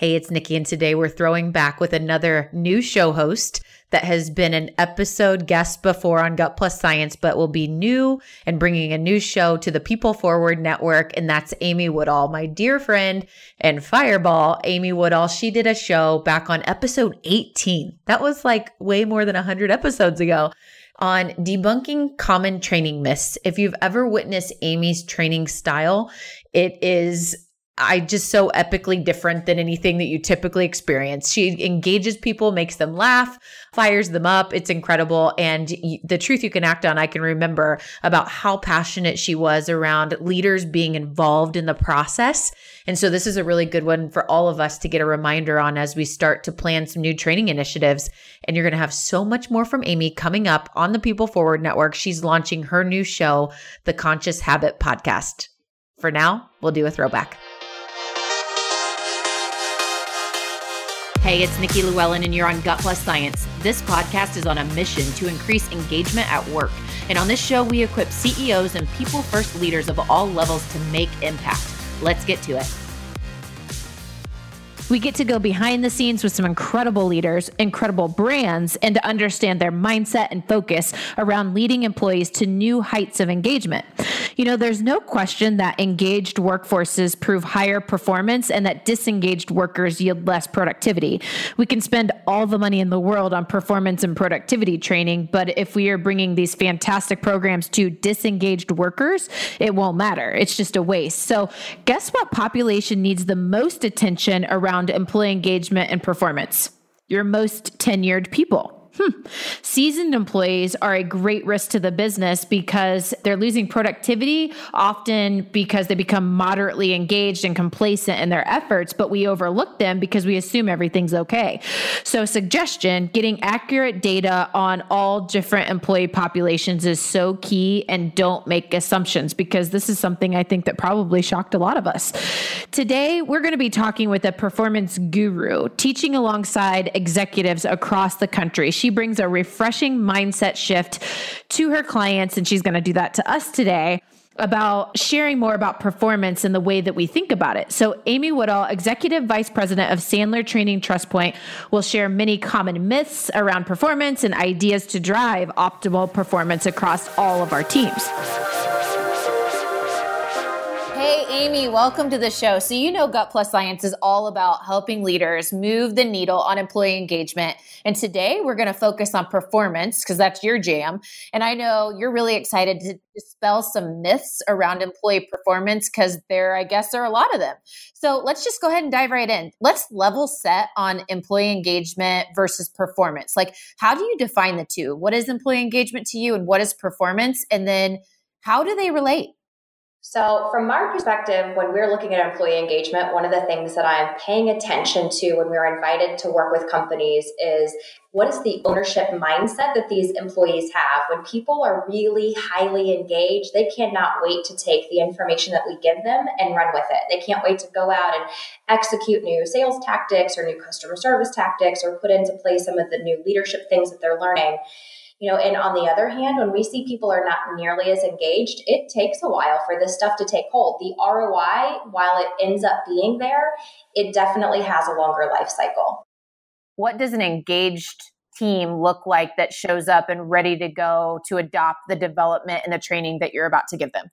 Hey, it's Nikki, and today we're throwing back with another new show host that has been an episode guest before on Gut Plus Science, but will be new and bringing a new show to the People Forward Network, and that's Amy Woodall, my dear friend and fireball, Amy Woodall. She did a show back on episode 18. That was like way more than 100 episodes ago on debunking common training myths. If you've ever witnessed Amy's training style, it is just so epically different than anything that you typically experience. She engages people, makes them laugh, fires them up. It's incredible. And the truth you can act on, I can remember about how passionate she was around leaders being involved in the process. And so this is a really good one for all of us to get a reminder on as we start to plan some new training initiatives. And you're going to have so much more from Amy coming up on the People Forward Network. She's launching her new show, The Conscious Habit Podcast. For now, we'll do a throwback. Hey, it's Nikki Llewellyn, and you're on Gut Plus Science. This podcast is on a mission to increase engagement at work. And on this show, we equip CEOs and people-first leaders of all levels to make impact. Let's get to it. We get to go behind the scenes with some incredible leaders, incredible brands, and to understand their mindset and focus around leading employees to new heights of engagement. You know, there's no question that engaged workforces prove higher performance and that disengaged workers yield less productivity. We can spend all the money in the world on performance and productivity training, but if we are bringing these fantastic programs to disengaged workers, it won't matter. It's just a waste. So guess what population needs the most attention around employee engagement and performance? Your most tenured people. Seasoned employees are a great risk to the business because they're losing productivity, often because they become moderately engaged and complacent in their efforts, but we overlook them because we assume everything's okay. So suggestion, getting accurate data on all different employee populations is so key, and don't make assumptions, because this is something I think that probably shocked a lot of us. Today, we're going to be talking with a performance guru, teaching alongside executives across the country. She brings a refreshing mindset shift to her clients, and she's going to do that to us today, about sharing more about performance and the way that we think about it. So Amy Woodall, Executive Vice President of Sandler Training TrustPoint, will share many common myths around performance and ideas to drive optimal performance across all of our teams. Hey, Amy, welcome to the show. So you know Gut Plus Science is all about helping leaders move the needle on employee engagement. And today we're going to focus on performance because that's your jam. And I know you're really excited to dispel some myths around employee performance because there are a lot of them. So let's just go ahead and dive right in. Let's level set on employee engagement versus performance. Like, how do you define the two? What is employee engagement to you, and what is performance? And then how do they relate? So from our perspective, when we're looking at employee engagement, one of the things that I'm paying attention to when we're invited to work with companies is, what is the ownership mindset that these employees have? When people are really highly engaged, they cannot wait to take the information that we give them and run with it. They can't wait to go out and execute new sales tactics or new customer service tactics, or put into play some of the new leadership things that they're learning. You know, and on the other hand, when we see people are not nearly as engaged, it takes a while for this stuff to take hold. The ROI, while it ends up being there, it definitely has a longer life cycle. What does an engaged team look like that shows up and ready to go to adopt the development and the training that you're about to give them?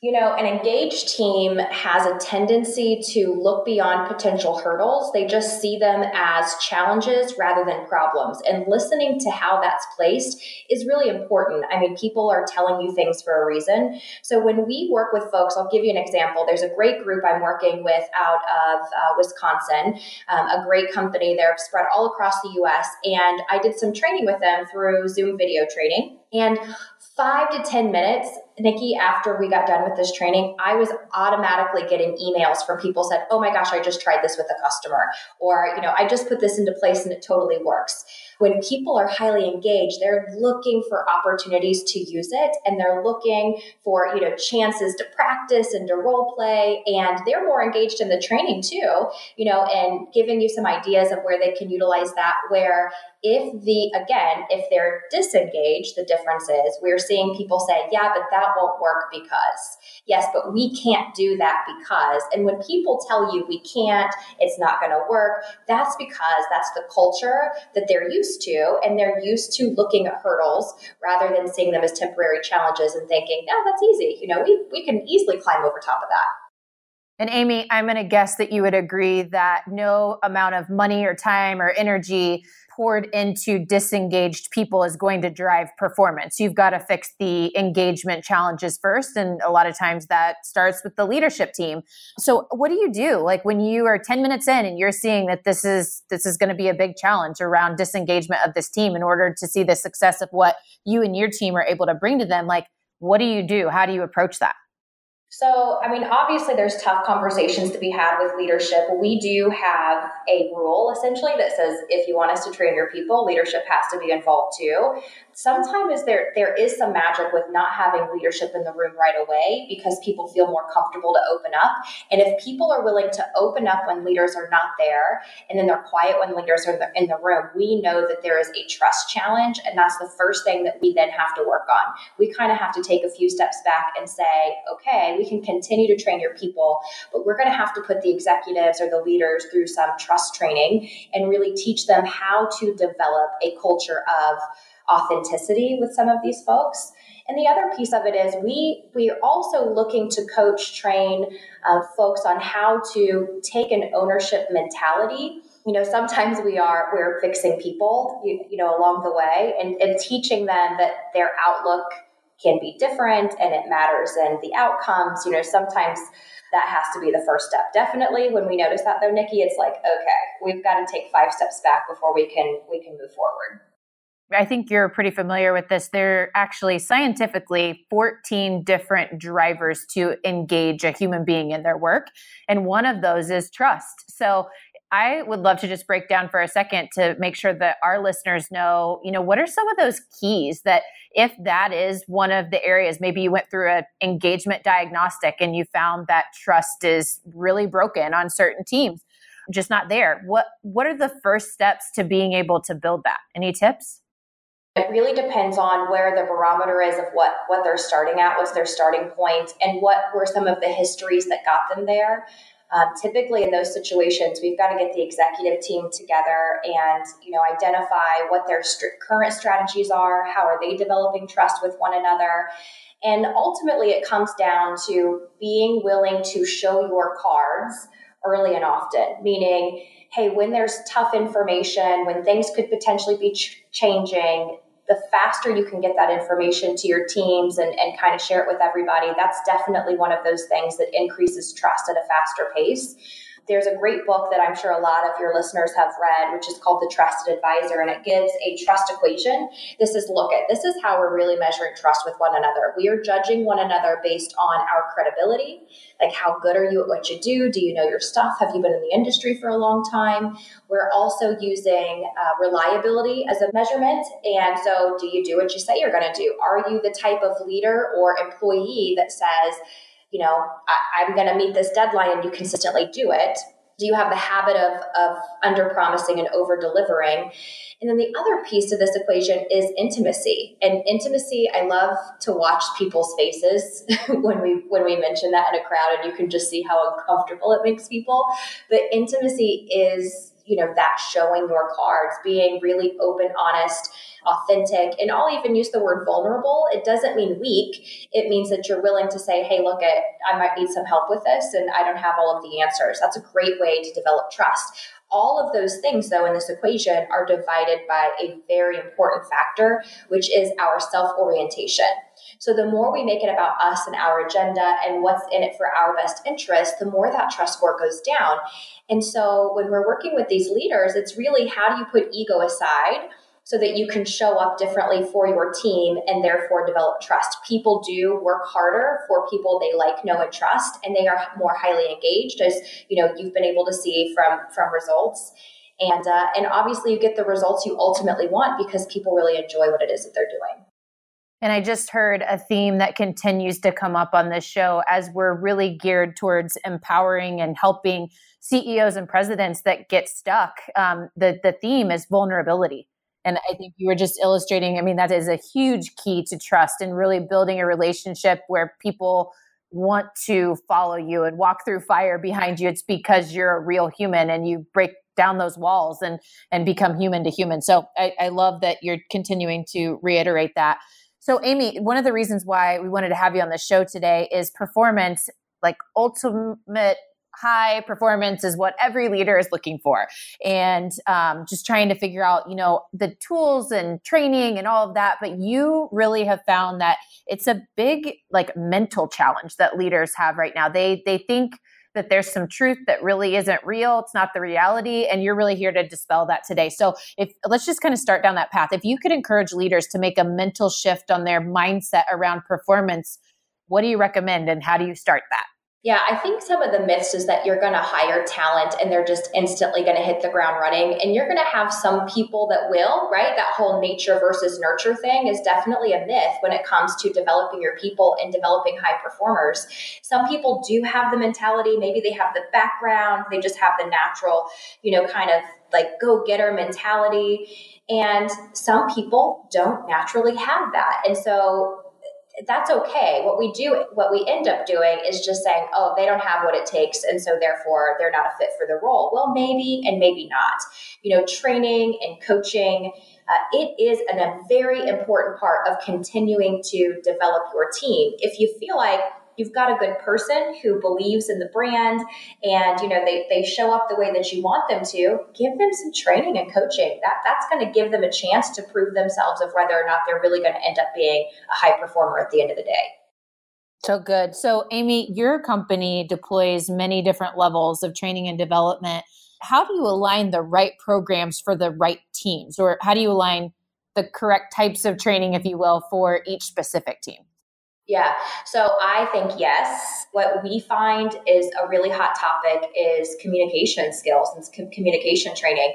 You know, an engaged team has a tendency to look beyond potential hurdles. They just see them as challenges rather than problems. And listening to how that's placed is really important. I mean, people are telling you things for a reason. So when we work with folks, I'll give you an example. There's a great group I'm working with out of Wisconsin, a great company. They're spread all across the U.S. And I did some training with them through Zoom video training. And 5 to 10 minutes, Nikki, after we got done with this training, I was automatically getting emails from people said, oh my gosh, I just tried this with a customer, or, you know, I just put this into place and it totally works. When people are highly engaged, they're looking for opportunities to use it, and they're looking for, you know, chances to practice and to role play, and they're more engaged in the training too, you know, and giving you some ideas of where they can utilize that, where if they're disengaged, the difference is we're seeing people say, yeah, but that won't work because, yes, but we can't do that because, and when people tell you we can't, it's not going to work, that's because that's the culture that they're used to. And they're used to looking at hurdles rather than seeing them as temporary challenges and thinking, no, that's easy. You know, we can easily climb over top of that. And Amy, I'm going to guess that you would agree that no amount of money or time or energy poured into disengaged people is going to drive performance. You've got to fix the engagement challenges first. And a lot of times that starts with the leadership team. So what do you do? Like when you are 10 minutes in and you're seeing that this is going to be a big challenge around disengagement of this team in order to see the success of what you and your team are able to bring to them, like what do you do? How do you approach that? So, I mean, obviously there's tough conversations to be had with leadership. We do have a rule essentially that says, if you want us to train your people, leadership has to be involved too. Sometimes there is some magic with not having leadership in the room right away because people feel more comfortable to open up. And if people are willing to open up when leaders are not there, and then they're quiet when leaders are in the room, we know that there is a trust challenge. And that's the first thing that we then have to work on. We kind of have to take a few steps back and say, okay, we can continue to train your people, but we're going to have to put the executives or the leaders through some trust training and really teach them how to develop a culture of authenticity with some of these folks. And the other piece of it is we are also looking to coach, train folks on how to take an ownership mentality. You know, sometimes we're fixing people, you know, along the way and teaching them that their outlook can be different and it matters and the outcomes, you know, sometimes that has to be the first step. Definitely when we notice that though, Nikki, it's like, okay, we've got to take 5 steps back before we can move forward. I think you're pretty familiar with this. There are actually scientifically 14 different drivers to engage a human being in their work. And one of those is trust. So I would love to just break down for a second to make sure that our listeners know, you know, what are some of those keys that if that is one of the areas, maybe you went through an engagement diagnostic and you found that trust is really broken on certain teams, just not there. What are the first steps to being able to build that? Any tips? It really depends on where the barometer is of what they're starting at, what's their starting point, and what were some of the histories that got them there. Typically in those situations, we've got to get the executive team together and, you know, identify what their current strategies are, how are they developing trust with one another. And ultimately, it comes down to being willing to show your cards early and often, meaning, hey, when there's tough information, when things could potentially be changing, the faster you can get that information to your teams and kind of share it with everybody, that's definitely one of those things that increases trust at a faster pace. There's a great book that I'm sure a lot of your listeners have read, which is called The Trusted Advisor, and it gives a trust equation. This is how we're really measuring trust with one another. We are judging one another based on our credibility, like how good are you at what you do? Do you know your stuff? Have you been in the industry for a long time? We're also using reliability as a measurement. And so do you do what you say you're going to do? Are you the type of leader or employee that says, you know, I'm going to meet this deadline and you consistently do it? Do you have the habit of under-promising and over-delivering? And then the other piece of this equation is intimacy. And intimacy, I love to watch people's faces when we mention that in a crowd, and you can just see how uncomfortable it makes people. But intimacy is, you know, that showing your cards, being really open, honest, authentic, and I'll even use the word vulnerable. It doesn't mean weak. It means that you're willing to say, hey, look, I might need some help with this and I don't have all of the answers. That's a great way to develop trust. All of those things, though, in this equation are divided by a very important factor, which is our self-orientation. So the more we make it about us and our agenda and what's in it for our best interest, the more that trust score goes down. And so when we're working with these leaders, it's really how do you put ego aside so that you can show up differently for your team and therefore develop trust. People do work harder for people they like, know, and trust, and they are more highly engaged, as you know, you've been able to see from results. And obviously you get the results you ultimately want because people really enjoy what it is that they're doing. And I just heard a theme that continues to come up on this show as we're really geared towards empowering and helping CEOs and presidents that get stuck. The theme is vulnerability. And I think you were just illustrating, I mean, that is a huge key to trust and really building a relationship where people want to follow you and walk through fire behind you. It's because you're a real human and you break down those walls and become human to human. So I love that you're continuing to reiterate that. So Amy, one of the reasons why we wanted to have you on the show today is performance, like ultimate high performance is what every leader is looking for. And just trying to figure out, you know, the tools and training and all of that. But you really have found that it's a big like mental challenge that leaders have right now. They think that there's some truth that really isn't real. It's not the reality. And you're really here to dispel that today. So let's just kind of start down that path. If you could encourage leaders to make a mental shift on their mindset around performance, what do you recommend and how do you start that? Yeah, I think some of the myths is that you're going to hire talent and they're just instantly going to hit the ground running. And you're going to have some people that will, right? That whole nature versus nurture thing is definitely a myth when it comes to developing your people and developing high performers. Some people do have the mentality, maybe they have the background, they just have the natural, you know, kind of like go-getter mentality. And some people don't naturally have that. And so that's okay. What we end up doing is just saying, oh, they don't have what it takes. And so therefore they're not a fit for the role. Well, maybe, and maybe not, you know, training and coaching, it is a very important part of continuing to develop your team. If you feel like you've got a good person who believes in the brand and, you know, they show up the way that you want them to, give them some training and coaching. That's going to give them a chance to prove themselves of whether or not they're really going to end up being a high performer at the end of the day. So good. So Amy, your company deploys many different levels of training and development. How do you align the right programs for the right teams? Or how do you align the correct types of training, if you will, for each specific team? Yeah. So I think, yes, what we find is a really hot topic is communication skills and communication training.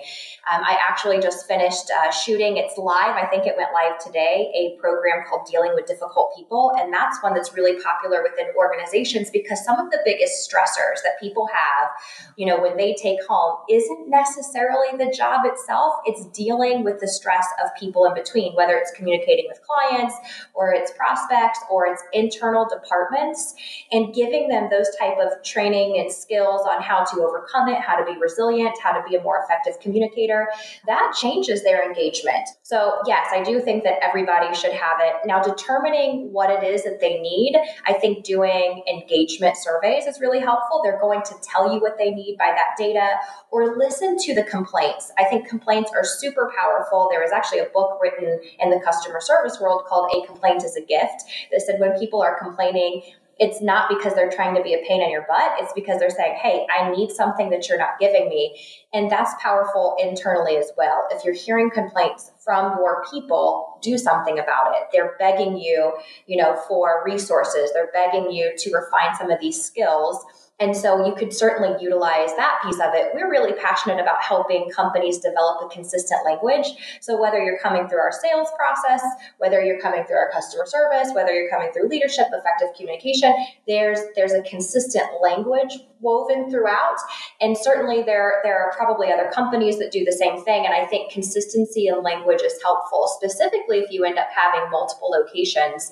I actually just finished shooting. It's live. I think it went live today, a program called Dealing with Difficult People. And that's one that's really popular within organizations because some of the biggest stressors that people have, you know, when they take home isn't necessarily the job itself. It's dealing with the stress of people in between, whether it's communicating with clients or it's prospects or it's internal departments, and giving them those type of training and skills on how to overcome it, how to be resilient, how to be a more effective communicator, that changes their engagement. So yes, I do think that everybody should have it. Now, determining what it is that they need, I think doing engagement surveys is really helpful. They're going to tell you what they need by that data, or listen to the complaints. I think complaints are super powerful. There was actually a book written in the customer service world called A Complaint is a Gift that said, when people are complaining, it's not because they're trying to be a pain in your butt. It's because they're saying, hey, I need something that you're not giving me. And that's powerful internally as well. If you're hearing complaints from your people, do something about it. They're begging you, you know, for resources. They're begging you to refine some of these skills. And so you could certainly utilize that piece of it. We're really passionate about helping companies develop a consistent language. So whether you're coming through our sales process, whether you're coming through our customer service, whether you're coming through leadership, effective communication, there's a consistent language woven throughout. And certainly there are probably other companies that do the same thing. And I think consistency in language is helpful, specifically if you end up having multiple locations,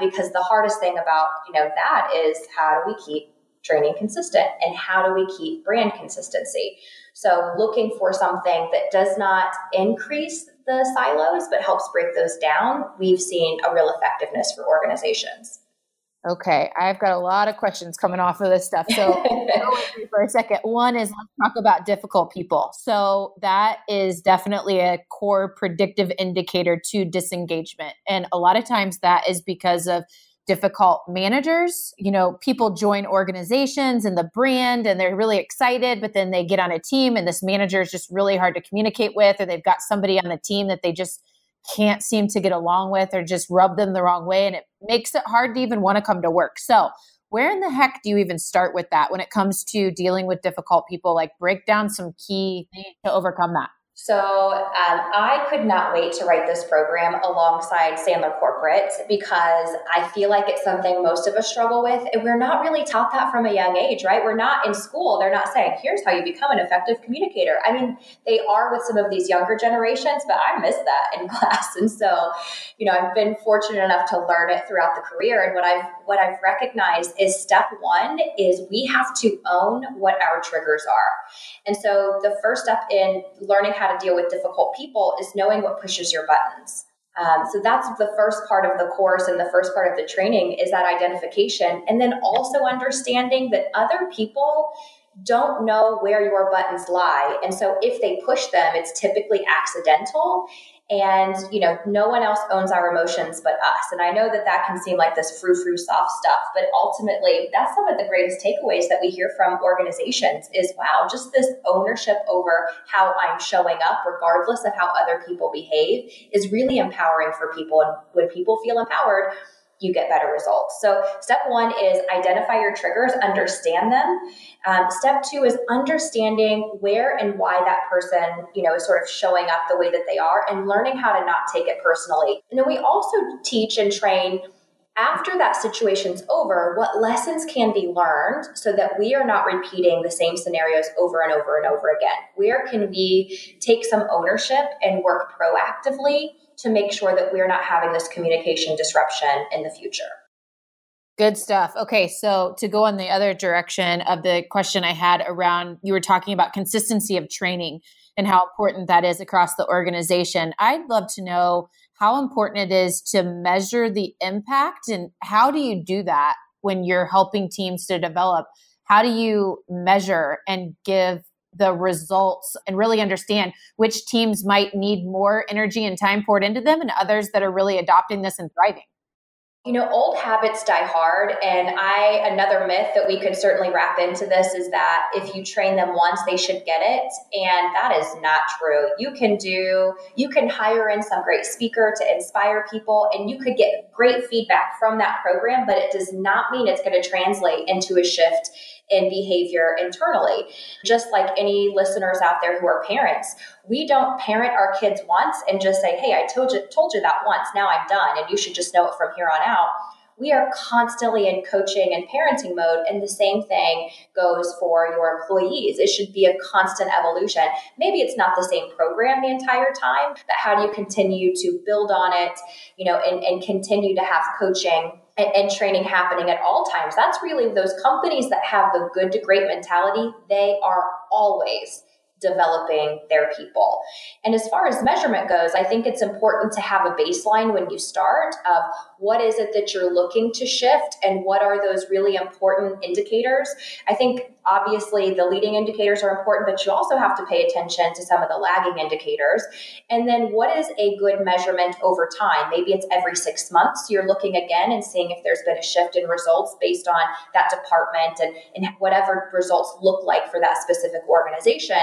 because the hardest thing about, you know, that is how do we keep training consistent and how do we keep brand consistency? So looking for something that does not increase the silos, but helps break those down, we've seen a real effectiveness for organizations. Okay. I've got a lot of questions coming off of this stuff. So go with me for a second. One is let's talk about difficult people. So that is definitely a core predictive indicator to disengagement. And a lot of times that is because of difficult managers. You know, people join organizations and the brand and they're really excited, but then they get on a team and this manager is just really hard to communicate with, or they've got somebody on the team that they just can't seem to get along with or just rub them the wrong way. And it makes it hard to even want to come to work. So where in the heck do you even start with that when it comes to dealing with difficult people? Like break down some key things to overcome that. So I could not wait to write this program alongside Sandler Corporate because I feel like it's something most of us struggle with. And we're not really taught that from a young age, right? We're not in school. They're not saying, here's how you become an effective communicator. I mean, they are with some of these younger generations, but I missed that in class. And so, I've been fortunate enough to learn it throughout the career. And what I've recognized is step one is we have to own what our triggers are. And so the first step in learning how to deal with difficult people is knowing what pushes your buttons. So that's the first part of the course and the first part of the training is that identification. And then also understanding that other people don't know where your buttons lie. And so if they push them, it's typically accidental. And, no one else owns our emotions but us. And I know that can seem like this frou-frou soft stuff, but ultimately that's some of the greatest takeaways that we hear from organizations is, wow, just this ownership over how I'm showing up, regardless of how other people behave, is really empowering for people. And when people feel empowered, you get better results. So step one is identify your triggers, understand them. Step two is understanding where and why that person, is sort of showing up the way that they are and learning how to not take it personally. And then we also teach and train after that situation's over, what lessons can be learned so that we are not repeating the same scenarios over and over and over again? Where can we take some ownership and work proactively to make sure that we're not having this communication disruption in the future? Good stuff. Okay. So to go in the other direction of the question I had around, you were talking about consistency of training and how important that is across the organization. I'd love to know how important it is to measure the impact and how do you do that when you're helping teams to develop? How do you measure and give the results and really understand which teams might need more energy and time poured into them and others that are really adopting this and thriving? Old habits die hard. And another myth that we could certainly wrap into this is that if you train them once, they should get it. And that is not true. You can hire in some great speaker to inspire people and you could get great feedback from that program, but it does not mean it's going to translate into a shift in behavior internally. Just like any listeners out there who are parents, we don't parent our kids once and just say, hey, I told you that once, now I'm done, and you should just know it from here on out. We are constantly in coaching and parenting mode, and the same thing goes for your employees. It should be a constant evolution. Maybe it's not the same program the entire time, but how do you continue to build on it, and continue to have coaching and training happening at all times? That's really those companies that have the good to great mentality. They are always developing their people. And as far as measurement goes, I think it's important to have a baseline when you start of what is it that you're looking to shift and what are those really important indicators. I think obviously the leading indicators are important, but you also have to pay attention to some of the lagging indicators. And then what is a good measurement over time? Maybe it's every 6 months. You're looking again and seeing if there's been a shift in results based on that department and whatever results look like for that specific organization.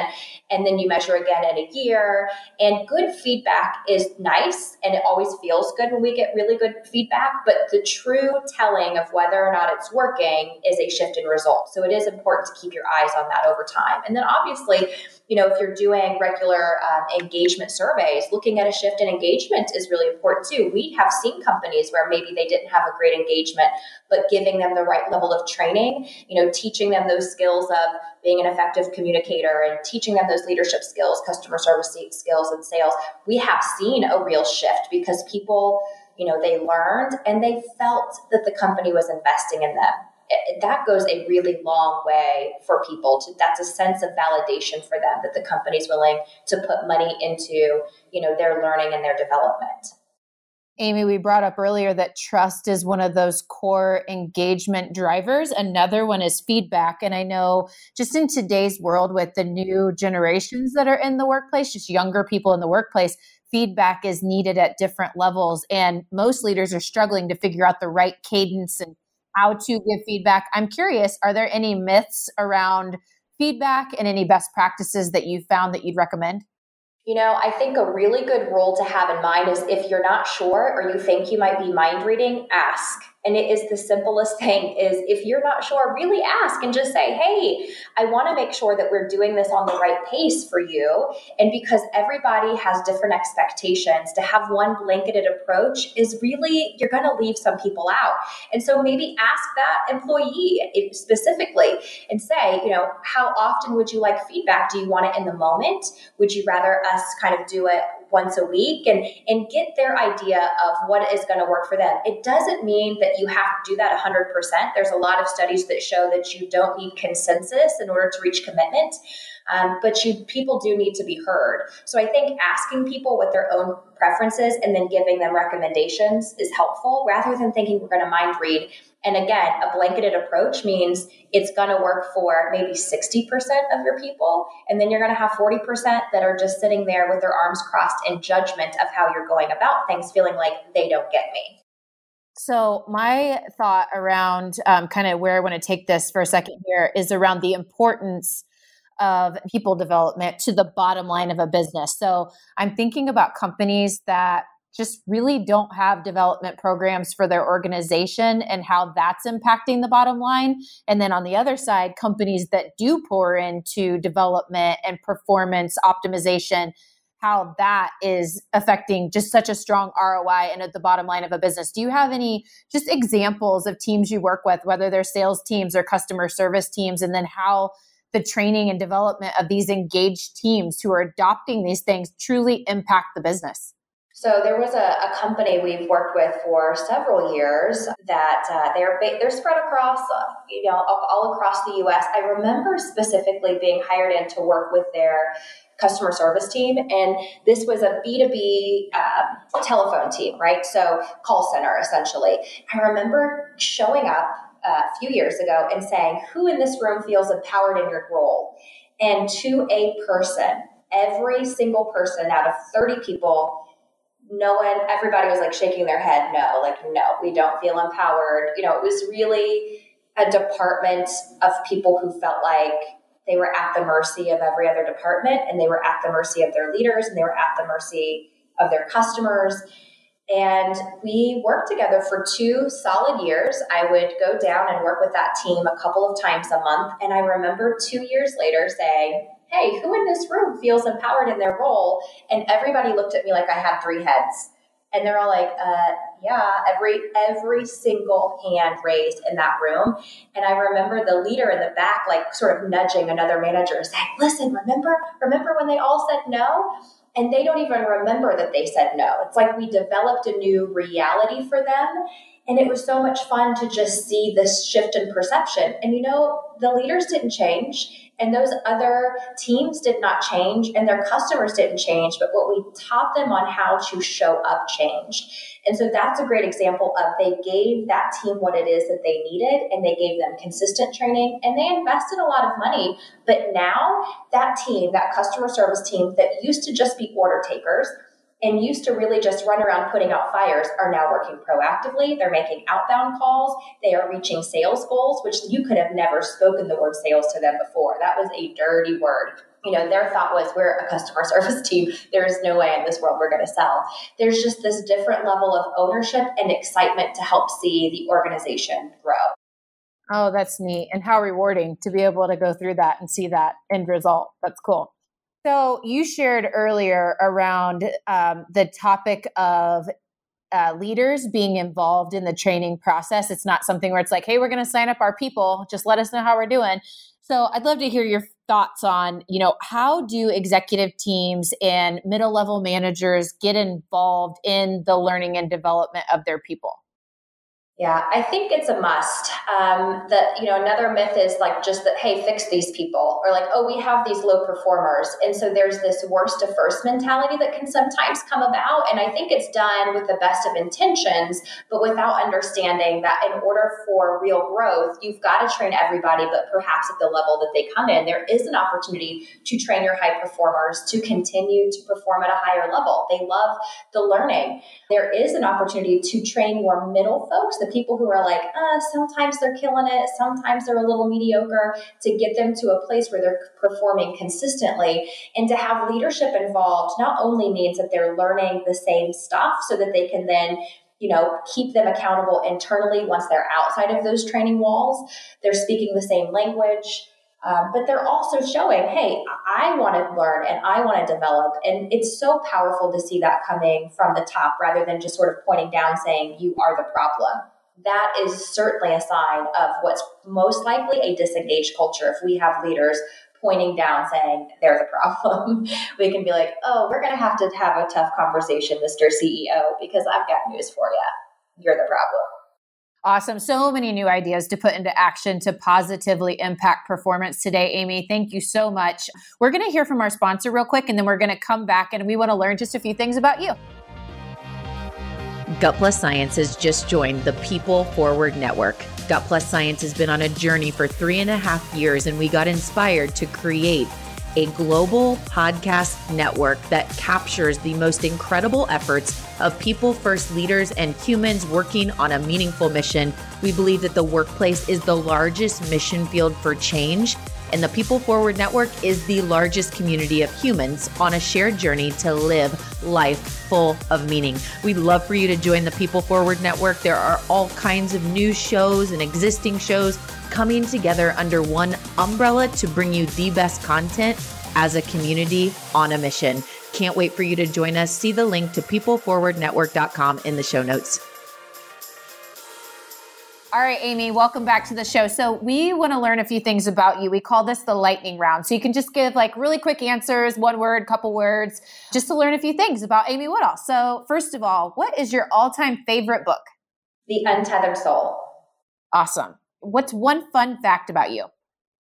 And then you measure again in a year. And good feedback is nice. And it always feels good when we get really good feedback. But the true telling of whether or not it's working is a shift in results. So it is important to keep your eyes on that over time. And then obviously, if you're doing regular engagement surveys, looking at a shift in engagement is really important too. We have seen companies where maybe they didn't have a great engagement, but giving them the right level of training, teaching them those skills of being an effective communicator and teaching them those leadership skills, customer service skills, and sales, we have seen a real shift because people, they learned and they felt that the company was investing in them. That goes a really long way for people. That's a sense of validation for them that the company's willing to put money into, their learning and their development. Amy, we brought up earlier that trust is one of those core engagement drivers. Another one is feedback. And I know just in today's world with the new generations that are in the workplace, just younger people in the workplace, feedback is needed at different levels. And most leaders are struggling to figure out the right cadence and how to give feedback. I'm curious, are there any myths around feedback and any best practices that you found that you'd recommend? I think a really good rule to have in mind is if you're not sure or you think you might be mind reading, ask. And it is the simplest thing is if you're not sure, really ask and just say, hey, I want to make sure that we're doing this on the right pace for you. And because everybody has different expectations, to have one blanketed approach is really, you're going to leave some people out. And so maybe ask that employee specifically and say, you know, how often would you like feedback? Do you want it in the moment? Would you rather us kind of do it once a week? And get their idea of what is going to work for them. It doesn't mean that you have to do that 100%. There's a lot of studies that show that you don't need consensus in order to reach commitment, but people do need to be heard. So I think asking people what their own preferences and then giving them recommendations is helpful rather than thinking we're going to mind read. And again, a blanketed approach means it's going to work for maybe 60% of your people. And then you're going to have 40% that are just sitting there with their arms crossed in judgment of how you're going about things, feeling like they don't get me. So my thought around kind of where I want to take this for a second here is around the importance of people development to the bottom line of a business. So I'm thinking about companies that just really don't have development programs for their organization and how that's impacting the bottom line. And then on the other side, companies that do pour into development and performance optimization, how that is affecting just such a strong ROI and at the bottom line of a business. Do you have any just examples of teams you work with, whether they're sales teams or customer service teams, and then how the training and development of these engaged teams who are adopting these things truly impact the business? So there was a company we've worked with for several years that they're spread across, all across the U.S. I remember specifically being hired in to work with their customer service team. And this was a B2B telephone team, right? So call center, essentially. I remember showing up a few years ago and saying, who in this room feels empowered in your role? And to a person, every single person out of 30 people, everybody was like shaking their head. No, we don't feel empowered. It was really a department of people who felt like they were at the mercy of every other department, and they were at the mercy of their leaders, and they were at the mercy of their customers. And we worked together for 2 solid years. I would go down and work with that team a couple of times a month. And I remember 2 years later saying, hey, who in this room feels empowered in their role? And everybody looked at me like I had 3 heads. And they're all like, yeah, every single hand raised in that room. And I remember the leader in the back, like sort of nudging another manager saying, listen, remember when they all said no? And they don't even remember that they said no. It's like we developed a new reality for them. And it was so much fun to just see this shift in perception. And the leaders didn't change, and those other teams did not change, and their customers didn't change, but what we taught them on how to show up changed. And so that's a great example of they gave that team what it is that they needed, and they gave them consistent training, and they invested a lot of money. But now that team, that customer service team that used to just be order takers and used to really just run around putting out fires are now working proactively. They're making outbound calls. They are reaching sales goals, which you could have never spoken the word sales to them before. That was a dirty word. Their thought was, we're a customer service team. There is no way in this world we're going to sell. There's just this different level of ownership and excitement to help see the organization grow. Oh, that's neat. And how rewarding to be able to go through that and see that end result. That's cool. So you shared earlier around the topic of leaders being involved in the training process. It's not something where it's like, hey, we're going to sign up our people. Just let us know how we're doing. So I'd love to hear your thoughts on, how do executive teams and middle-level managers get involved in the learning and development of their people? Yeah, I think it's a must. Another myth is like just that, hey, fix these people, or like, oh, we have these low performers. And so there's this worst to first mentality that can sometimes come about. And I think it's done with the best of intentions, but without understanding that in order for real growth, you've got to train everybody, but perhaps at the level that they come in, there is an opportunity to train your high performers to continue to perform at a higher level. They love the learning. There is an opportunity to train your middle folks, people who are like, sometimes they're killing it, sometimes they're a little mediocre, to get them to a place where they're performing consistently. And to have leadership involved not only means that they're learning the same stuff so that they can then you know, keep them accountable internally once they're outside of those training walls. They're speaking the same language, but they're also showing, hey, I want to learn and I want to develop. And it's so powerful to see that coming from the top rather than just sort of pointing down saying you are the problem. That is certainly a sign of what's most likely a disengaged culture. If we have leaders pointing down saying they're the problem, we can be like, oh, we're going to have a tough conversation, Mr. CEO, because I've got news for you. You're the problem. Awesome. So many new ideas to put into action to positively impact performance today, Amy. Thank you so much. We're going to hear from our sponsor real quick, and then we're going to come back and we want to learn just a few things about you. Gut Plus Science has just joined the People Forward Network. Gut Plus Science has been on a journey for 3.5 years, and we got inspired to create a global podcast network that captures the most incredible efforts of people-first leaders and humans working on a meaningful mission. We believe that the workplace is the largest mission field for change, and the People Forward Network is the largest community of humans on a shared journey to live life full of meaning. We'd love for you to join the People Forward Network. There are all kinds of new shows and existing shows coming together under one umbrella to bring you the best content as a community on a mission. Can't wait for you to join us. See the link to peopleforwardnetwork.com in the show notes. All right, Amy, welcome back to the show. So we want to learn a few things about you. We call this the lightning round. So you can just give like really quick answers, one word, couple words, just to learn a few things about Amy Woodall. So first of all, what is your all-time favorite book? The Untethered Soul. Awesome. What's one fun fact about you?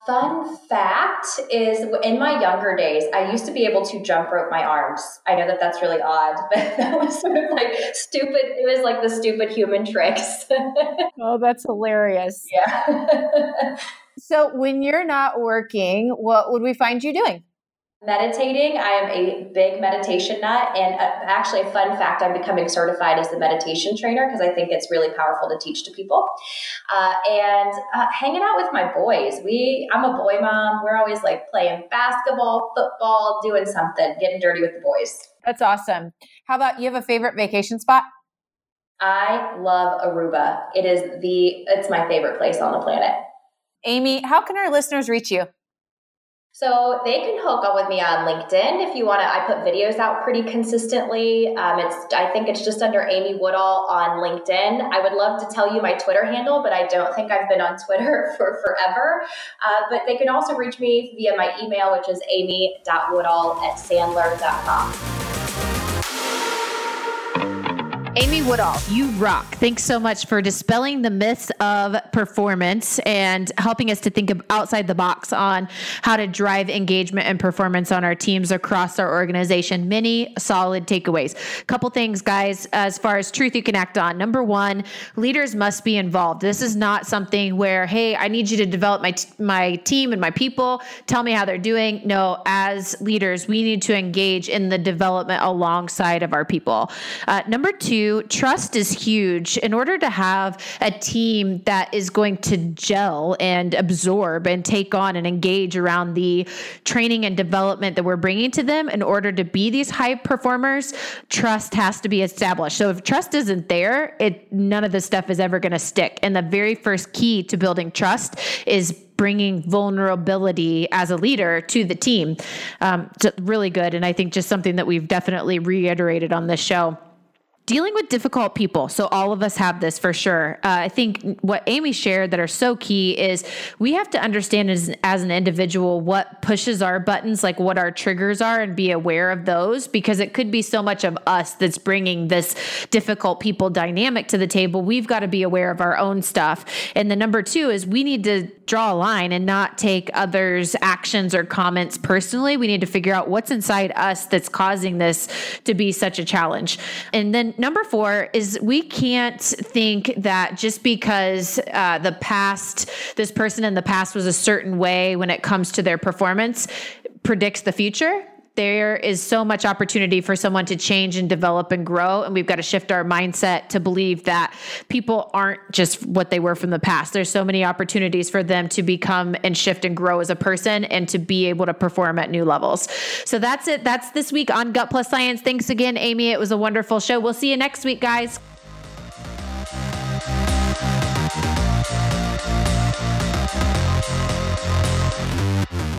Fun fact is, in my younger days, I used to be able to jump rope my arms. I know that that's really odd, but that was sort of like stupid. It was like the stupid human tricks. Oh, that's hilarious. Yeah. So when you're not working, what would we find you doing? Meditating. I am a big meditation nut. And actually, a fun fact, I'm becoming certified as the meditation trainer because I think it's really powerful to teach to people. And hanging out with my boys. I'm a boy mom. We're always like playing basketball, football, doing something, getting dirty with the boys. That's awesome. How about you have a favorite vacation spot? I love Aruba. It's my favorite place on the planet. Amy, how can our listeners reach you? So they can hook up with me on LinkedIn if you want to. I put videos out pretty consistently. I think it's just under Amy Woodall on LinkedIn. I would love to tell you my Twitter handle, but I don't think I've been on Twitter for forever. But they can also reach me via my email, which is amy.woodall@sandler.com. Amy Woodall, you rock. Thanks so much for dispelling the myths of performance and helping us to think of outside the box on how to drive engagement and performance on our teams across our organization. Many solid takeaways. Couple things, guys, as far as truth you can act on. Number one, leaders must be involved. This is not something where, hey, I need you to develop my team and my people. Tell me how they're doing. No, as leaders, we need to engage in the development alongside of our people. Number two, trust is huge. In order to have a team that is going to gel and absorb and take on and engage around the training and development that we're bringing to them, in order to be these high performers, trust has to be established. So if trust isn't there, none of this stuff is ever going to stick. And the very first key to building trust is bringing vulnerability as a leader to the team. Really good. And I think just something that we've definitely reiterated on this show. Dealing with difficult people. So all of us have this for sure. I think what Amy shared that are so key is we have to understand as an individual what pushes our buttons, like what our triggers are, and be aware of those, because it could be so much of us that's bringing this difficult people dynamic to the table. We've got to be aware of our own stuff. And the number two is we need to draw a line and not take others' actions or comments personally. We need to figure out what's inside us that's causing this to be such a challenge. And then number four is we can't think that just because this person in the past was a certain way when it comes to their performance predicts the future. There is so much opportunity for someone to change and develop and grow. And we've got to shift our mindset to believe that people aren't just what they were from the past. There's so many opportunities for them to become and shift and grow as a person and to be able to perform at new levels. So that's it. That's this week on Gut Plus Science. Thanks again, Amy. It was a wonderful show. We'll see you next week, guys.